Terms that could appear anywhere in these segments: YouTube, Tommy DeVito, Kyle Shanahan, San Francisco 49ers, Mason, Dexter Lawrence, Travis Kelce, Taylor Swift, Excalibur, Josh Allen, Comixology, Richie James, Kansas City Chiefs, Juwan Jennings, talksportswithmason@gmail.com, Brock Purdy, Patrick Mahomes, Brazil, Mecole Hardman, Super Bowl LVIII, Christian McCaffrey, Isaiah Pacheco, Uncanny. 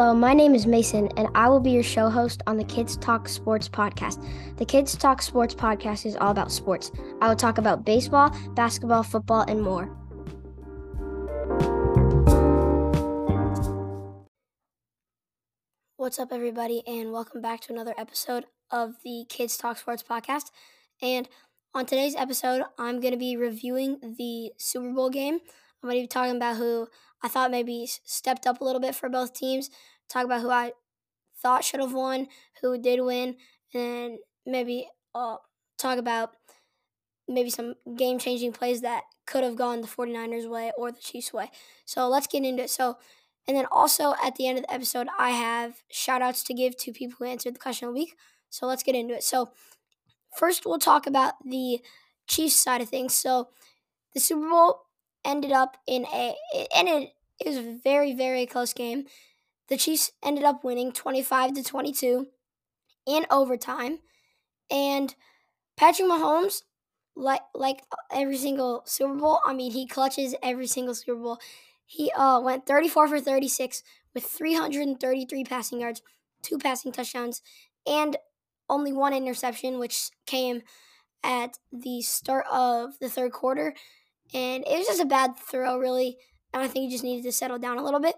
Hello, my name is Mason, and I will be your show host on the Kids Talk Sports podcast. The Kids Talk Sports podcast is all about sports. I will talk about baseball, basketball, football, and more. What's up, everybody, and welcome back to another episode of the Kids Talk Sports podcast. And on today's episode, I'm going to be reviewing the Super Bowl game. I'm going to be talking about who I thought maybe stepped up a little bit for both teams, talk about who I thought should have won, who did win, and maybe talk about maybe some game-changing plays that could have gone the 49ers' way or the Chiefs' way. So let's get into it. And then also at the end of the episode, I have shout-outs to give to people who answered the question of the week. So let's get into it. So first we'll talk about the Chiefs side of things. So the Super Bowl it was a very, very close game. The Chiefs ended up winning 25-22 in overtime. And Patrick Mahomes, like every single Super Bowl, he clutches every single Super Bowl. He went 34 for 36 with 333 passing yards, 2 passing touchdowns, and only 1 interception, which came at the start of the third quarter. And it was just a bad throw, really. And I think he just needed to settle down a little bit.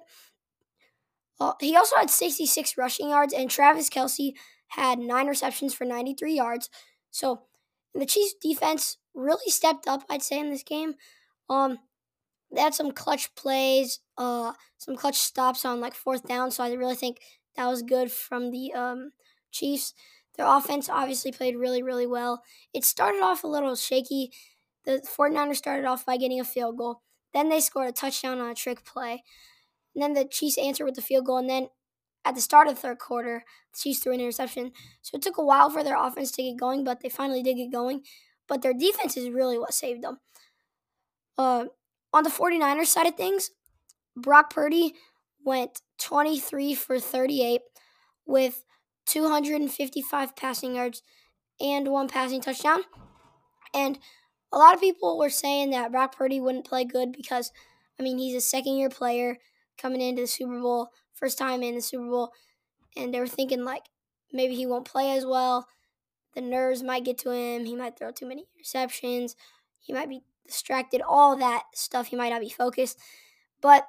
He also had 66 rushing yards, and Travis Kelce had 9 receptions for 93 yards. So the Chiefs' defense really stepped up, I'd say, in this game. They had some clutch plays, some clutch stops on, fourth down. So I really think that was good from the Chiefs. Their offense obviously played really, really well. It started off a little shaky. The 49ers started off by getting a field goal. Then they scored a touchdown on a trick play. And then the Chiefs answered with the field goal. And then at the start of the third quarter, the Chiefs threw an interception. So it took a while for their offense to get going, but they finally did get going. But their defense is really what saved them. On the 49ers side of things, Brock Purdy went 23 for 38 with 255 passing yards and 1 passing touchdown. And a lot of people were saying that Brock Purdy wouldn't play good because, he's a second-year player coming into the Super Bowl, first time in the Super Bowl, and they were thinking, maybe he won't play as well. The nerves might get to him. He might throw too many interceptions. He might be distracted, all that stuff. He might not be focused. But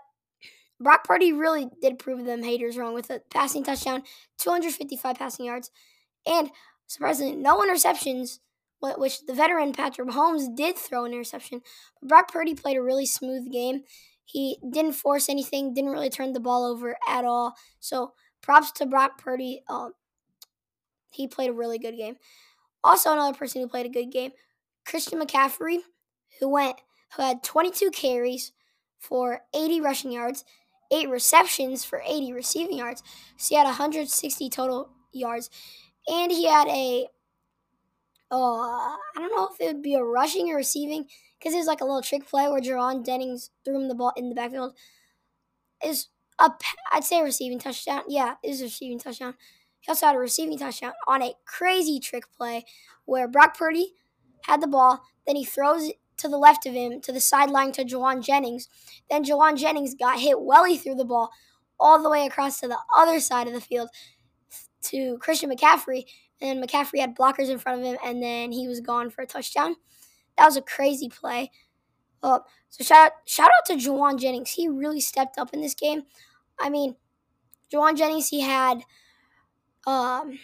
Brock Purdy really did prove them haters wrong with a passing touchdown, 255 passing yards, and, surprisingly, no interceptions, which the veteran Patrick Mahomes did throw an interception. Brock Purdy played a really smooth game. He didn't force anything, didn't really turn the ball over at all. So props to Brock Purdy. He played a really good game. Also, another person who played a good game, Christian McCaffrey, who had 22 carries for 80 rushing yards, 8 receptions for 80 receiving yards. So he had 160 total yards, and he had I don't know if it would be a rushing or receiving, because it was a little trick play where Juwan Jennings threw him the ball in the backfield. I'd say a receiving touchdown. Yeah, it was a receiving touchdown. He also had a receiving touchdown on a crazy trick play where Brock Purdy had the ball, then he throws it to the left of him, to the sideline to Juwan Jennings. Then Juwan Jennings got hit while he threw the ball all the way across to the other side of the field to Christian McCaffrey, and then McCaffrey had blockers in front of him, and then he was gone for a touchdown. That was a crazy play. So shout out to Juwan Jennings. He really stepped up in this game. Juwan Jennings, he had a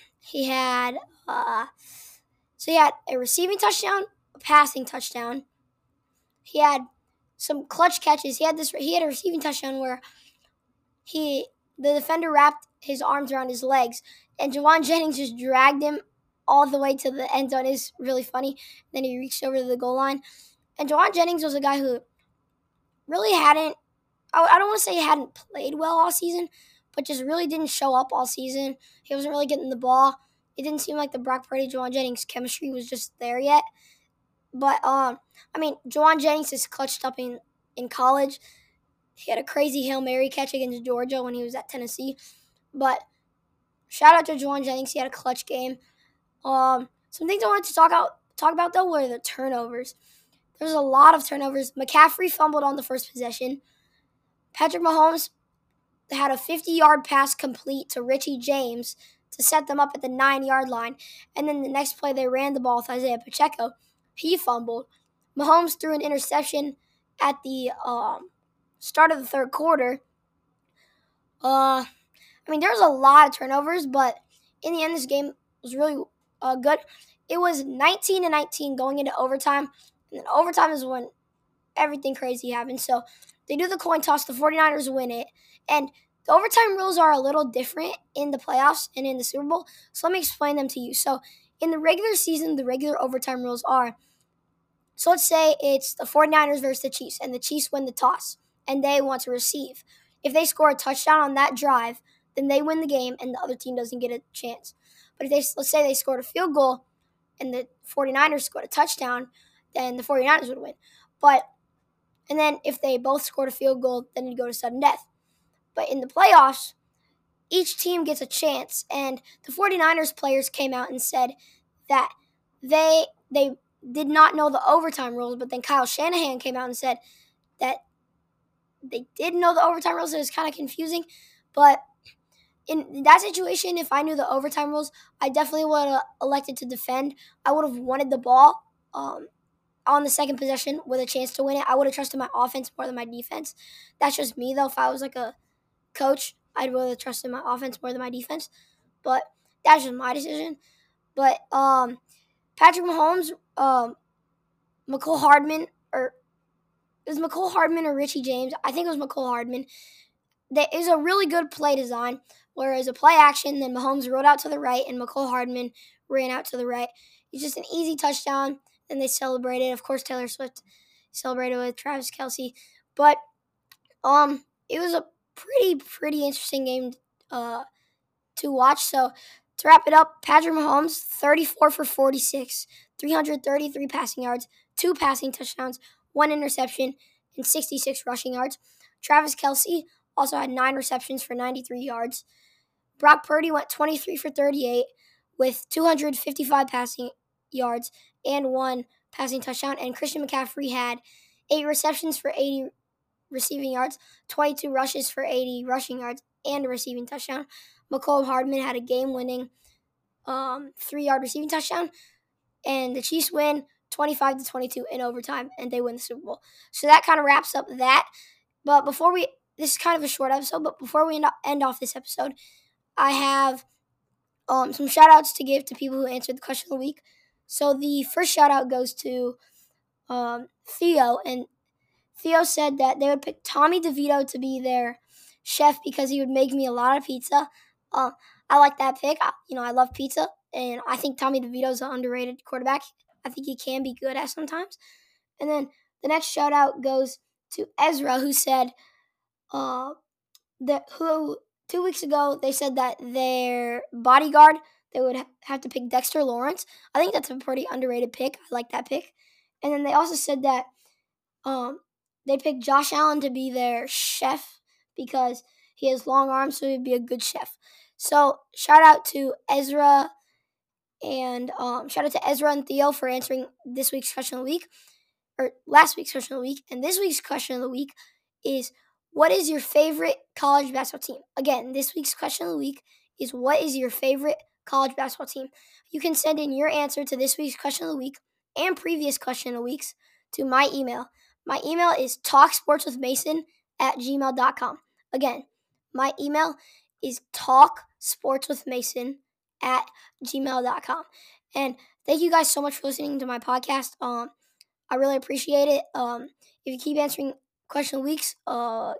receiving touchdown, a passing touchdown. He had some clutch catches. He had a receiving touchdown where the defender wrapped his arms around his legs, and Juwan Jennings just dragged him all the way to the end zone. It's really funny. Then he reached over to the goal line. And Juwan Jennings was a guy who really I don't want to say he hadn't played well all season, but just really didn't show up all season. He wasn't really getting the ball. It didn't seem like the Brock Purdy-Juwan Jennings chemistry was just there yet. But, Juwan Jennings is clutched up in college. He had a crazy Hail Mary catch against Georgia when he was at Tennessee. But shout out to Juwan Jennings. He had a clutch game. Some things I wanted to talk about, though, were the turnovers. There was a lot of turnovers. McCaffrey fumbled on the first possession. Patrick Mahomes had a 50-yard pass complete to Richie James to set them up at the 9-yard line. And then the next play, they ran the ball with Isaiah Pacheco. He fumbled. Mahomes threw an interception at the start of the third quarter. There's a lot of turnovers, but in the end, this game was really good. It was 19-19 going into overtime, and then overtime is when everything crazy happens. So they do the coin toss. The 49ers win it, and the overtime rules are a little different in the playoffs and in the Super Bowl, so let me explain them to you. So in the regular season, the regular overtime rules are, so let's say it's the 49ers versus the Chiefs, and the Chiefs win the toss, and they want to receive. If they score a touchdown on that drive, then they win the game, and the other team doesn't get a chance. But if let's say they scored a field goal, and the 49ers scored a touchdown, then the 49ers would win. And then if they both scored a field goal, then it'd go to sudden death. But in the playoffs, each team gets a chance, and the 49ers players came out and said that they did not know the overtime rules, but then Kyle Shanahan came out and said that they did know the overtime rules. It was kind of confusing, but in that situation, if I knew the overtime rules, I definitely would have elected to defend. I would have wanted the ball on the second possession with a chance to win it. I would have trusted my offense more than my defense. That's just me, though. If I was like a coach, I'd rather trust in my offense more than my defense. But that's just my decision. But Patrick Mahomes, Mecole Hardman, or it was Mecole Hardman or Richie James. I think it was Mecole Hardman. That is a really good play design, where it was a play action, then Mahomes rolled out to the right, and Mecole Hardman ran out to the right. It's just an easy touchdown, and they celebrated. Of course, Taylor Swift celebrated with Travis Kelce. But it was a pretty interesting game to watch. So to wrap it up, Patrick Mahomes, 34 for 46, 333 passing yards, 2 passing touchdowns, 1 interception, and 66 rushing yards. Travis Kelce also had 9 receptions for 93 yards. Brock Purdy went 23 for 38 with 255 passing yards and 1 passing touchdown. And Christian McCaffrey had 8 receptions for 80 receiving yards, 22 rushes for 80 rushing yards, and a receiving touchdown. Mecole Hardman had a game-winning 3-yard receiving touchdown. And the Chiefs win 25-22 in overtime, and they win the Super Bowl. So that kind of wraps up that. But before we – this is kind of a short episode, but before we end off this episode, I have some shout-outs to give to people who answered the question of the week. So the first shout-out goes to Theo, and Theo said that they would pick Tommy DeVito to be their chef because he would make me a lot of pizza. I like that pick. I love pizza, and I think Tommy DeVito's an underrated quarterback. I think he can be good at sometimes. And then the next shout-out goes to Ezra, who said that 2 weeks ago they said that their bodyguard – they would have to pick Dexter Lawrence. I think that's a pretty underrated pick. I like that pick. And then they also said that they picked Josh Allen to be their chef because he has long arms, so he'd be a good chef. So shout-out to Ezra and Theo for answering this week's question of the week, or last week's question of the week. And this week's question of the week is, what is your favorite college basketball team? Again, this week's question of the week is, what is your favorite college basketball team? You can send in your answer to this week's question of the week and previous question of the weeks to my email. My email is talksportswithmason@gmail.com. Again, my email is talksportswithmason@gmail.com. And thank you guys so much for listening to my podcast. I really appreciate it. If you keep answering question of the weeks,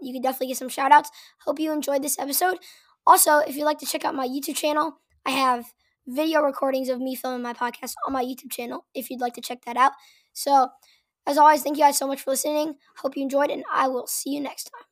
you can definitely get some shout outs. Hope you enjoyed this episode. Also, if you'd like to check out my YouTube channel, I have video recordings of me filming my podcast on my YouTube channel if you'd like to check that out. So, as always, thank you guys so much for listening. Hope you enjoyed, and I will see you next time.